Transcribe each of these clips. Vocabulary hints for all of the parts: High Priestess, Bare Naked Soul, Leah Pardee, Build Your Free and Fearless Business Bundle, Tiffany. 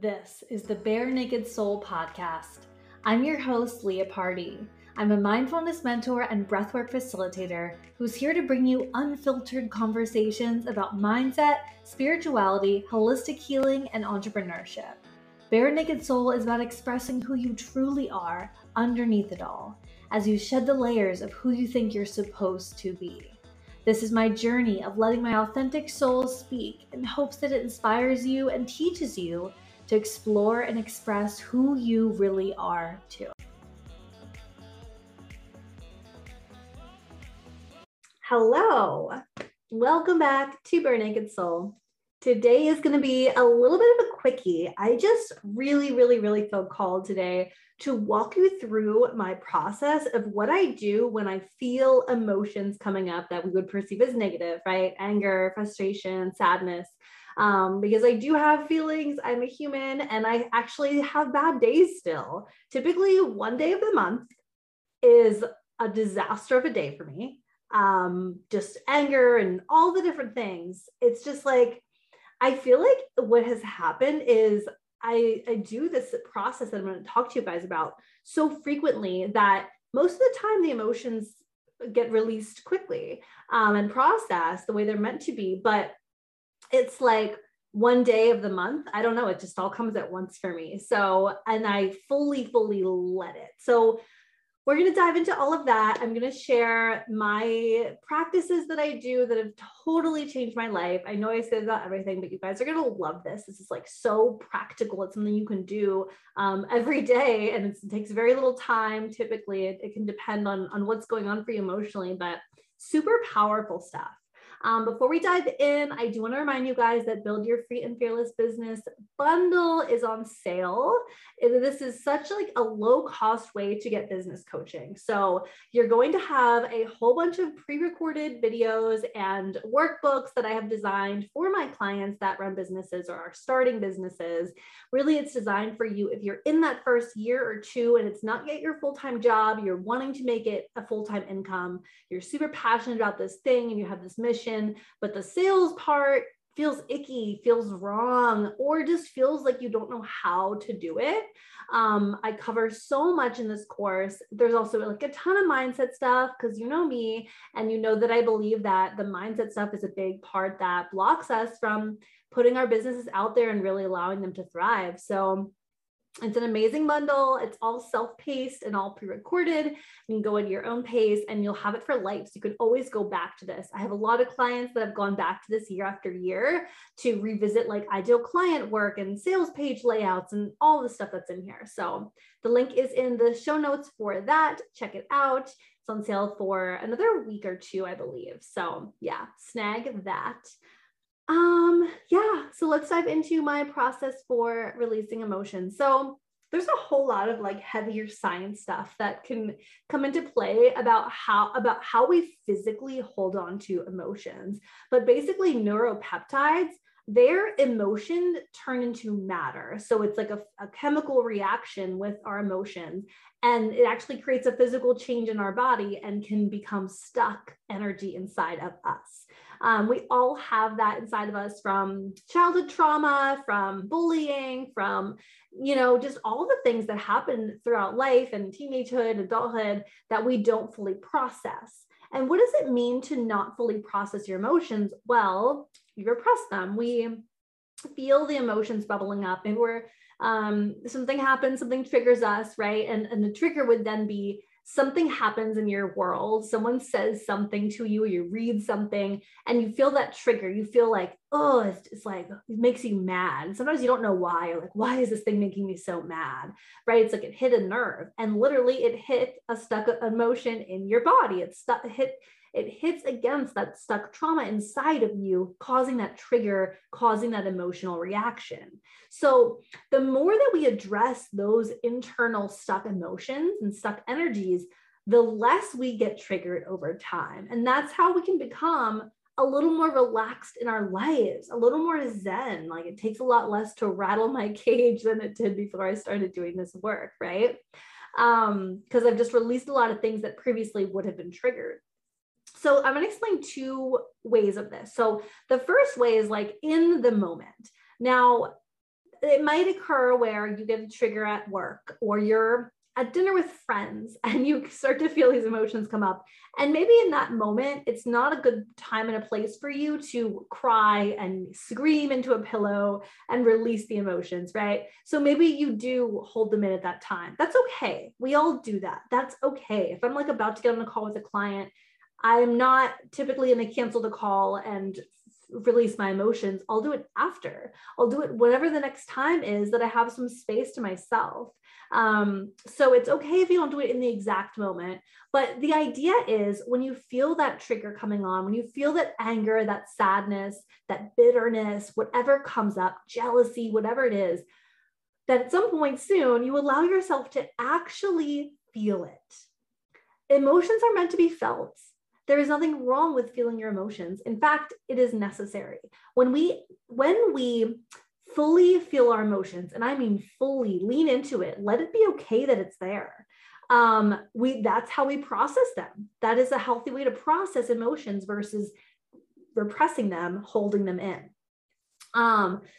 This is the Bare Naked Soul podcast. I'm your host, Leah Pardee. I'm a mindfulness mentor and breathwork facilitator who's here to bring you unfiltered conversations about mindset, spirituality, holistic healing, and entrepreneurship. Bare Naked Soul is about expressing who you truly are underneath it all, as you shed the layers of who you think you're supposed to be. This is my journey of letting my authentic soul speak in hopes that it inspires you and teaches you to explore and express who you really are too. Hello, welcome back to Bare Naked Soul. Today is going to be a little bit of a quickie. I just really feel called today to walk you through my process of what I do when I feel emotions coming up that we would perceive as negative, right? Anger, frustration, sadness. Because I do have feelings, I'm a human, and I actually have bad days still. Typically, one day of the month is a disaster of a day for me. Just anger and all the different things. It's just like, I feel like what has happened is I do this process that I'm going to talk to you guys about so frequently that most of the time the emotions get released quickly and processed the way they're meant to be. But it's like one day of the month, I don't know, it just all comes at once for me. So, and I fully let it. So we're going to dive into all of that. I'm going to share my practices that I do that have totally changed my life. I know I say about everything, but you guys are going to love this. This is like so practical. It's something you can do every day, and it takes very little time. Typically, it can depend on what's going on for you emotionally, but super powerful stuff. Before we dive in, I do want to remind you guys that Build Your Free and Fearless Business Bundle is on sale. This is such like a low cost way to get business coaching. So you're going to have a whole bunch of pre-recorded videos and workbooks that I have designed for my clients that run businesses or are starting businesses. Really, it's designed for you if you're in that first year or two and it's not yet your full-time job, you're wanting to make it a full-time income, you're super passionate about this thing and you have this mission, but the sales part feels icky, feels wrong, or just feels like you don't know how to do it. I cover so much in this course. There's also like a ton of mindset stuff because you know me and you know that I believe that the mindset stuff is a big part that blocks us from putting our businesses out there and really allowing them to thrive. So it's an amazing bundle. It's all self-paced and all pre-recorded. You can go at your own pace and you'll have it for life. So you can always go back to this. I have a lot of clients that have gone back to this year after year to revisit like ideal client work and sales page layouts and all the stuff that's in here. So the link is in the show notes for that. Check it out. It's on sale for another week or two, I believe. So yeah, snag that. So let's dive into my process for releasing emotions. So there's a whole lot of like heavier science stuff that can come into play about how we physically hold on to emotions, but basically neuropeptides, their emotion turn into matter. So it's like a chemical reaction with our emotions, and it actually creates a physical change in our body and can become stuck energy inside of us. We all have that inside of us from childhood trauma, from bullying, from, you know, just all the things that happen throughout life and teenagehood, adulthood that we don't fully process. And what does it mean to not fully process your emotions? Well, you repress them. We feel the emotions bubbling up, and we're something happens, something triggers us, right? And the trigger would then be something happens in your world. Someone says something to you, or you read something, and you feel that trigger. You feel like, oh, it's like, it makes you mad. And sometimes you don't know why. You're like, why is this thing making me so mad, right? It's like it hit a nerve, and literally it hit a stuck emotion in your body. It hits against that stuck trauma inside of you, causing that trigger, causing that emotional reaction. So the more that we address those internal stuck emotions and stuck energies, the less we get triggered over time. And that's how we can become a little more relaxed in our lives, a little more zen. Like it takes a lot less to rattle my cage than it did before I started doing this work, right? Because I've just released a lot of things that previously would have been triggered. So I'm going to explain two ways of this. So the first way is like in the moment. Now, it might occur where you get a trigger at work, or you're at dinner with friends and you start to feel these emotions come up. And maybe in that moment, it's not a good time and a place for you to cry and scream into a pillow and release the emotions, right? So maybe you do hold them in at that time. That's okay. We all do that. That's okay. If I'm like about to get on a call with a client, I'm not typically going to cancel the call and release my emotions. I'll do it after. I'll do it whenever the next time is that I have some space to myself. So it's okay if you don't do it in the exact moment, but the idea is when you feel that trigger coming on, when you feel that anger, that sadness, that bitterness, whatever comes up, jealousy, whatever it is, that at some point soon you allow yourself to actually feel it. Emotions are meant to be felt. There is nothing wrong with feeling your emotions. In fact, it is necessary. When we fully feel our emotions, and I mean fully lean into it, let it be okay that it's there. That's how we process them. That is a healthy way to process emotions versus repressing them, holding them in.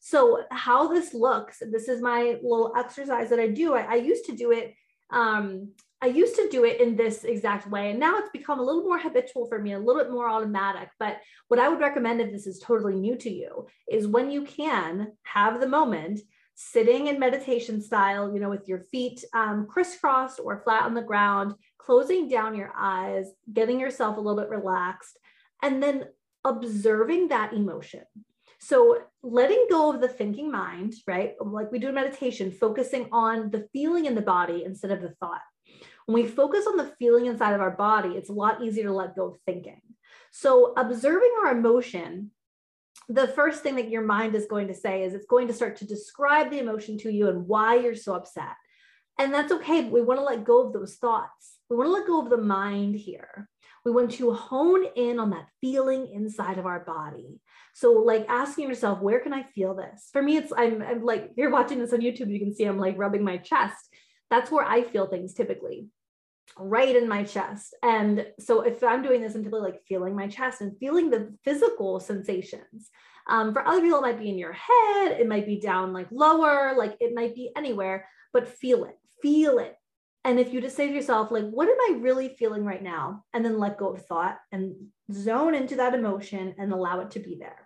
So how this looks, this is my little exercise that I do. I used to do it. I used to do it in this exact way, and now it's become a little more habitual for me, a little bit more automatic. But what I would recommend, if this is totally new to you, is when you can have the moment sitting in meditation style, you know, with your feet crisscrossed or flat on the ground, closing down your eyes, getting yourself a little bit relaxed, and then observing that emotion. So letting go of the thinking mind, right? Like we do in meditation, focusing on the feeling in the body instead of the thought. When we focus on the feeling inside of our body, it's a lot easier to let go of thinking. So observing our emotion, the first thing that your mind is going to say is it's going to start to describe the emotion to you and why you're so upset. And that's okay, but we want to let go of those thoughts. We want to let go of the mind here. We want to hone in on that feeling inside of our body. So like asking yourself, where can I feel this? For me, it's, I'm like, you're watching this on YouTube, you can see I'm like rubbing my chest. That's where I feel things typically, right in my chest. And so if I'm doing this, I'm typically like feeling my chest and feeling the physical sensations. For other people, it might be in your head. It might be down like lower, like it might be anywhere, but feel it, feel it. And if you just say to yourself, like, what am I really feeling right now? And then let go of thought and zone into that emotion and allow it to be there.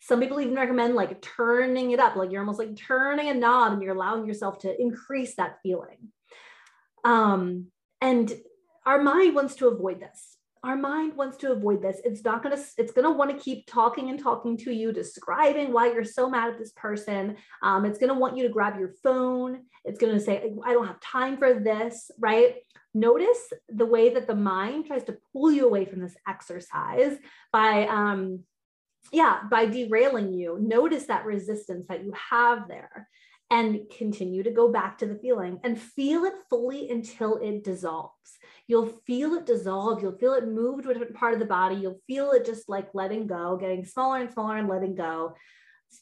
Some people even recommend like turning it up, like you're almost like turning a knob and you're allowing yourself to increase that feeling. And our mind wants to avoid this. Our mind wants to avoid this. It's going to want to keep talking and talking to you, describing why you're so mad at this person. It's going to want you to grab your phone. It's going to say, I don't have time for this, right? Notice the way that the mind tries to pull you away from this exercise by derailing you. Notice that resistance that you have there and continue to go back to the feeling and feel it fully until it dissolves. You'll feel it dissolve. You'll feel it move to a different part of the body. You'll feel it just like letting go, getting smaller and smaller and letting go.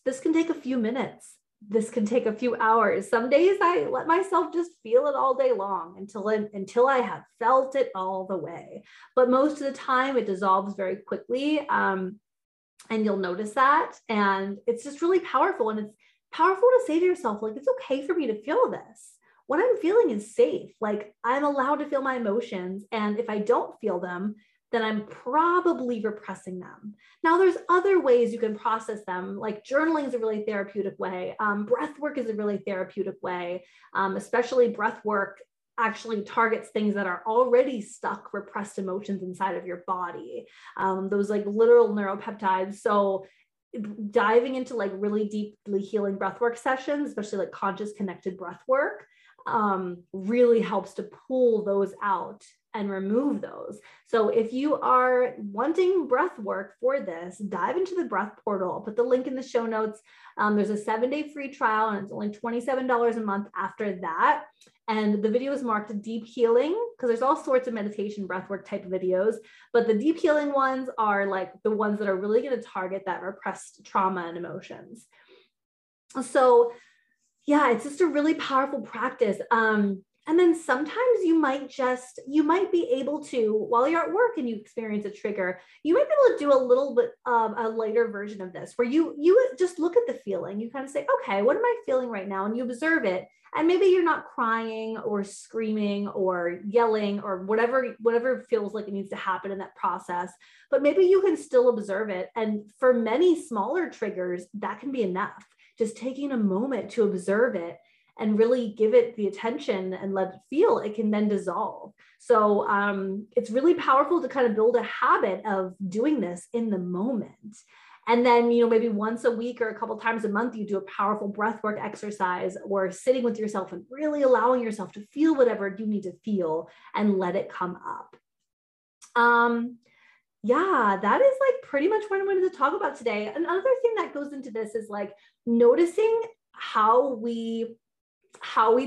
This can take a few minutes. This can take a few hours. Some days I let myself just feel it all day long until I have felt it all the way. But most of the time it dissolves very quickly. And you'll notice that. And it's just really powerful. And it's powerful to say to yourself, like, it's okay for me to feel this. What I'm feeling is safe. Like, I'm allowed to feel my emotions. And if I don't feel them, then I'm probably repressing them. Now, there's other ways you can process them. Like journaling is a really therapeutic way. Breath work is a really therapeutic way, especially breath work actually targets things that are already stuck, repressed emotions inside of your body. Those like literal neuropeptides. So diving into like really deeply healing breath work sessions, especially like conscious connected breath work, really helps to pull those out and remove those. So if you are wanting breath work for this, dive into the breath portal. I'll put the link in the show notes. There's a 7-day free trial and it's only $27 a month after that. And the video is marked deep healing because there's all sorts of meditation breathwork type videos, but the deep healing ones are like the ones that are really going to target that repressed trauma and emotions. So yeah, it's just a really powerful practice. And then sometimes you might be able to, while you're at work and you experience a trigger, you might be able to do a little bit of a lighter version of this where you just look at the feeling. You kind of say, okay, what am I feeling right now? And you observe it. And maybe you're not crying or screaming or yelling or whatever feels like it needs to happen in that process, but maybe you can still observe it. And for many smaller triggers, that can be enough. Just taking a moment to observe it and really give it the attention and let it feel, it can then dissolve. So it's really powerful to kind of build a habit of doing this in the moment. And then, you know, maybe once a week or a couple times a month, you do a powerful breathwork exercise or sitting with yourself and really allowing yourself to feel whatever you need to feel and let it come up. Yeah, that is like pretty much what I wanted to talk about today. Another thing that goes into this is like noticing how we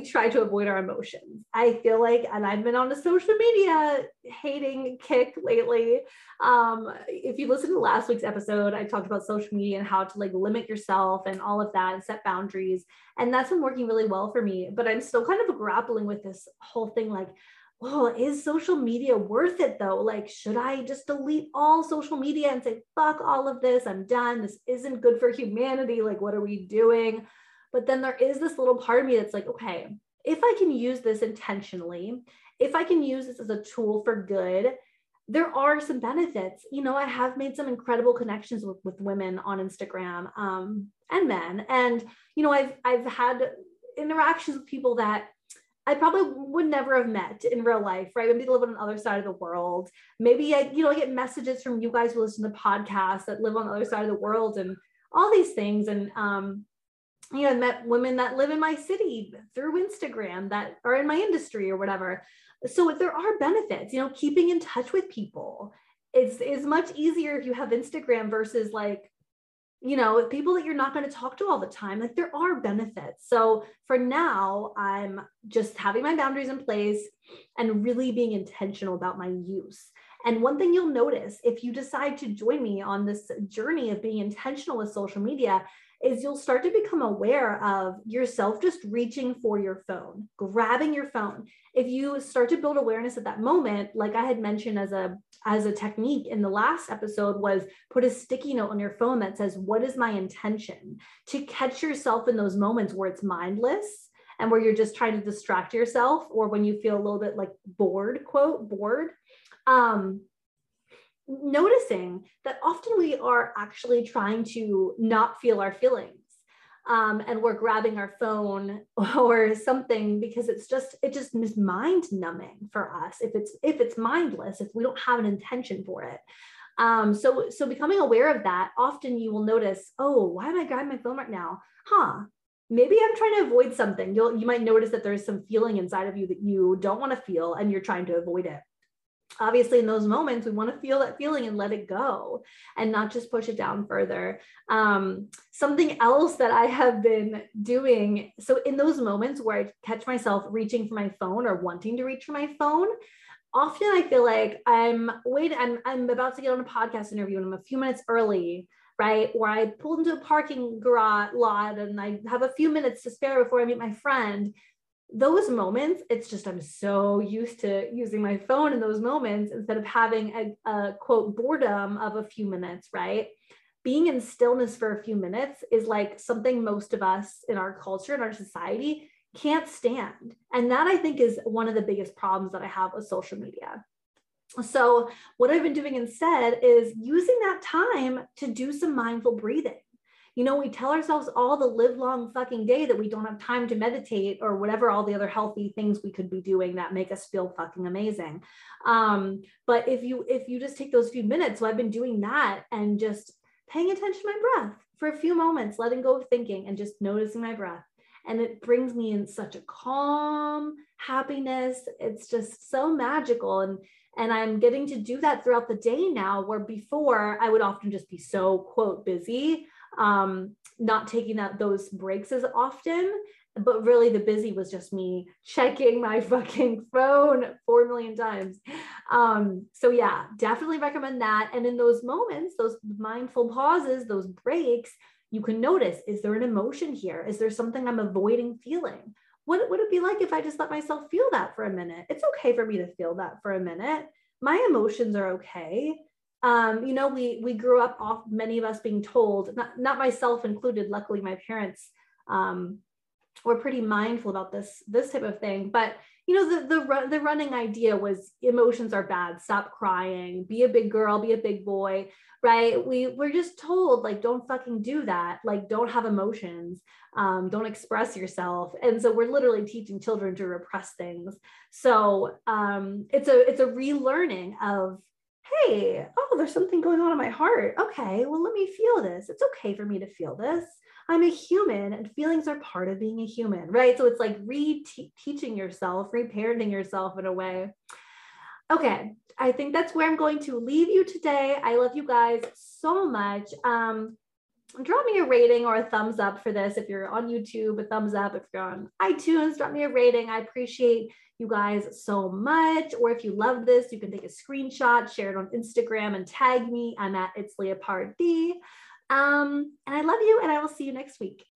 try to avoid our emotions. I feel like, and I've been on a social media hating kick lately. If you listen to last week's episode, I talked about social media and how to like limit yourself and all of that and set boundaries. And that's been working really well for me, but I'm still kind of grappling with this whole thing. Like, oh, is social media worth it though? Like, should I just delete all social media and say, fuck all of this, I'm done. This isn't good for humanity. Like, what are we doing? But then there is this little part of me that's like, okay, if I can use this intentionally, if I can use this as a tool for good, there are some benefits. You know, I have made some incredible connections with women on Instagram and men. And, you know, I've had interactions with people that I probably would never have met in real life, right? Maybe they live on the other side of the world. Maybe I get messages from you guys who listen to podcasts that live on the other side of the world and all these things. And, you know, I met women that live in my city through Instagram that are in my industry or whatever. So there are benefits, you know, keeping in touch with people. It's much easier if you have Instagram versus like, you know, people that you're not going to talk to all the time. Like, there are benefits. So for now, I'm just having my boundaries in place and really being intentional about my use. And one thing you'll notice if you decide to join me on this journey of being intentional with social media is you'll start to become aware of yourself just reaching for your phone, grabbing your phone. If you start to build awareness at that moment, like I had mentioned as a technique in the last episode, was put a sticky note on your phone that says, what is my intention? To catch yourself in those moments where it's mindless and where you're just trying to distract yourself, or when you feel a little bit like bored, quote, bored. Noticing that often we are actually trying to not feel our feelings, and we're grabbing our phone or something because it's just mind numbing for us if it's mindless, if we don't have an intention for it. So becoming aware of that, often you will notice, oh, why am I grabbing my phone right now? Huh? Maybe I'm trying to avoid something. You might notice that there's some feeling inside of you that you don't want to feel and you're trying to avoid it. Obviously, in those moments, we want to feel that feeling and let it go and not just push it down further. Something else that I have been doing, so in those moments where I catch myself reaching for my phone or wanting to reach for my phone, often I feel like I'm about to get on a podcast interview and I'm a few minutes early, right? Or I pulled into a parking garage lot and I have a few minutes to spare before I meet my friend. Those moments, it's just, I'm so used to using my phone in those moments instead of having a quote boredom of a few minutes, right? Being in stillness for a few minutes is like something most of us in our culture and our society can't stand. And that I think is one of the biggest problems that I have with social media. So what I've been doing instead is using that time to do some mindful breathing. You know, we tell ourselves all the live long fucking day that we don't have time to meditate or whatever, all the other healthy things we could be doing that make us feel fucking amazing. But if you just take those few minutes, so I've been doing that and just paying attention to my breath for a few moments, letting go of thinking and just noticing my breath. And it brings me in such a calm happiness. It's just so magical. And I'm getting to do that throughout the day now, where before I would often just be so quote busy, not taking those breaks as often, but really the busy was just me checking my fucking phone 4 million times. So yeah, definitely recommend that. And in those moments, those mindful pauses, those breaks, you can notice, is there an emotion here? Is there something I'm avoiding feeling? what would it be like if I just let myself feel that for a minute? It's okay for me to feel that for a minute. My emotions are okay. You know, we grew up off, many of us being told, not myself included, luckily my parents were pretty mindful about this type of thing. But, you know, the running idea was emotions are bad, stop crying, be a big girl, be a big boy, right? We're just told, like, don't fucking do that. Like, don't have emotions, don't express yourself. And so we're literally teaching children to repress things. So it's a relearning of, hey, oh, there's something going on in my heart. Okay, well, let me feel this. It's okay for me to feel this. I'm a human and feelings are part of being a human, right? So it's like re-teaching yourself, reparenting yourself in a way. Okay, I think that's where I'm going to leave you today. I love you guys so much. Drop me a rating or a thumbs up for this. If you're on YouTube, a thumbs up. If you're on iTunes, drop me a rating. I appreciate you guys so much. Or if you love this, you can take a screenshot, share it on Instagram and tag me. I'm at It's Leah Pardee. And I love you, and I will see you next week.